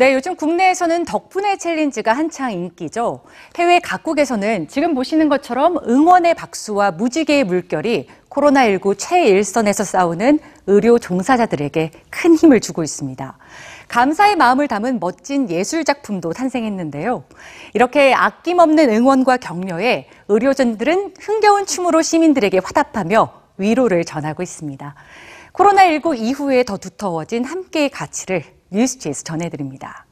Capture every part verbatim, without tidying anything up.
네, 요즘 국내에서는 덕분에 챌린지가 한창 인기죠. 해외 각국에서는 지금 보시는 것처럼 응원의 박수와 무지개의 물결이 코로나십구 최일선에서 싸우는 의료 종사자들에게 큰 힘을 주고 있습니다. 감사의 마음을 담은 멋진 예술 작품도 탄생했는데요. 이렇게 아낌없는 응원과 격려에 의료진들은 흥겨운 춤으로 시민들에게 화답하며 위로를 전하고 있습니다. 코로나십구 이후에 더 두터워진 함께의 가치를 뉴스지에서 전해드립니다.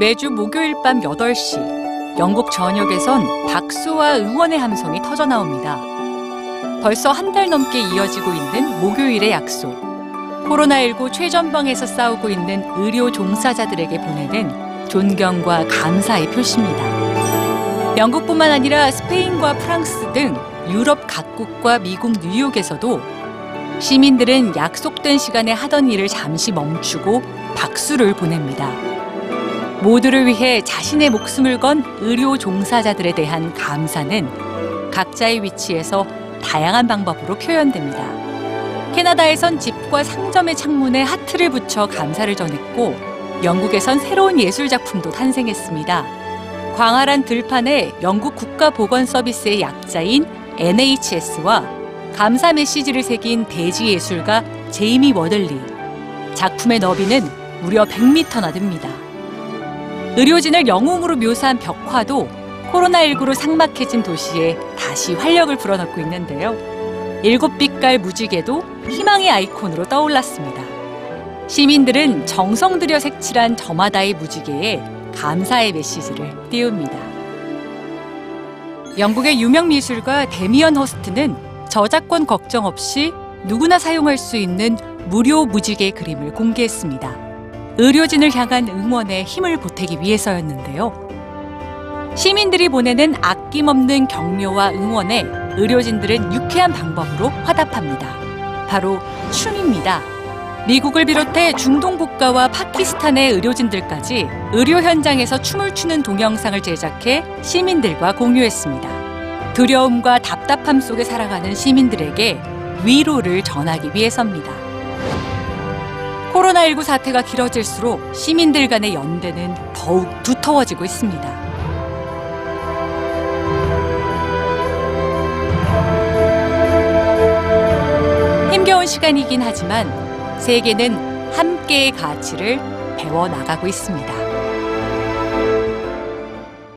매주 목요일 밤 여덟 시, 영국 전역에선 박수와 응원의 함성이 터져나옵니다. 벌써 한 달 넘게 이어지고 있는 목요일의 약속. 코로나십구 최전방에서 싸우고 있는 의료 종사자들에게 보내는 존경과 감사의 표시입니다. 영국뿐만 아니라 스페인과 프랑스 등 유럽 각국과 미국 뉴욕에서도 시민들은 약속된 시간에 하던 일을 잠시 멈추고 박수를 보냅니다. 모두를 위해 자신의 목숨을 건 의료 종사자들에 대한 감사는 각자의 위치에서 다양한 방법으로 표현됩니다. 캐나다에선 집과 상점의 창문에 하트를 붙여 감사를 전했고, 영국에선 새로운 예술 작품도 탄생했습니다. 광활한 들판에 영국 국가보건서비스의 약자인 엔 에이치 에스와 감사 메시지를 새긴 대지예술가 제이미 워들리. 작품의 너비는 무려 백 미터나 됩니다. 의료진을 영웅으로 묘사한 벽화도 코로나십구로 삭막해진 도시에 다시 활력을 불어넣고 있는데요. 일곱 빛깔 무지개도 희망의 아이콘으로 떠올랐습니다. 시민들은 정성 들여 색칠한 저마다의 무지개에 감사의 메시지를 띄웁니다. 영국의 유명 미술가 데미언 허스트는 저작권 걱정 없이 누구나 사용할 수 있는 무료 무지개 그림을 공개했습니다. 의료진을 향한 응원에 힘을 보태기 위해서였는데요. 시민들이 보내는 아낌없는 격려와 응원에 의료진들은 유쾌한 방법으로 화답합니다. 바로 춤입니다. 미국을 비롯해 중동 국가와 파키스탄의 의료진들까지 의료 현장에서 춤을 추는 동영상을 제작해 시민들과 공유했습니다. 두려움과 답답함 속에 살아가는 시민들에게 위로를 전하기 위해서입니다. 코로나십구 사태가 길어질수록 시민들 간의 연대는 더욱 두터워지고 있습니다. 힘겨운 시간이긴 하지만 세계는 함께의 가치를 배워나가고 있습니다.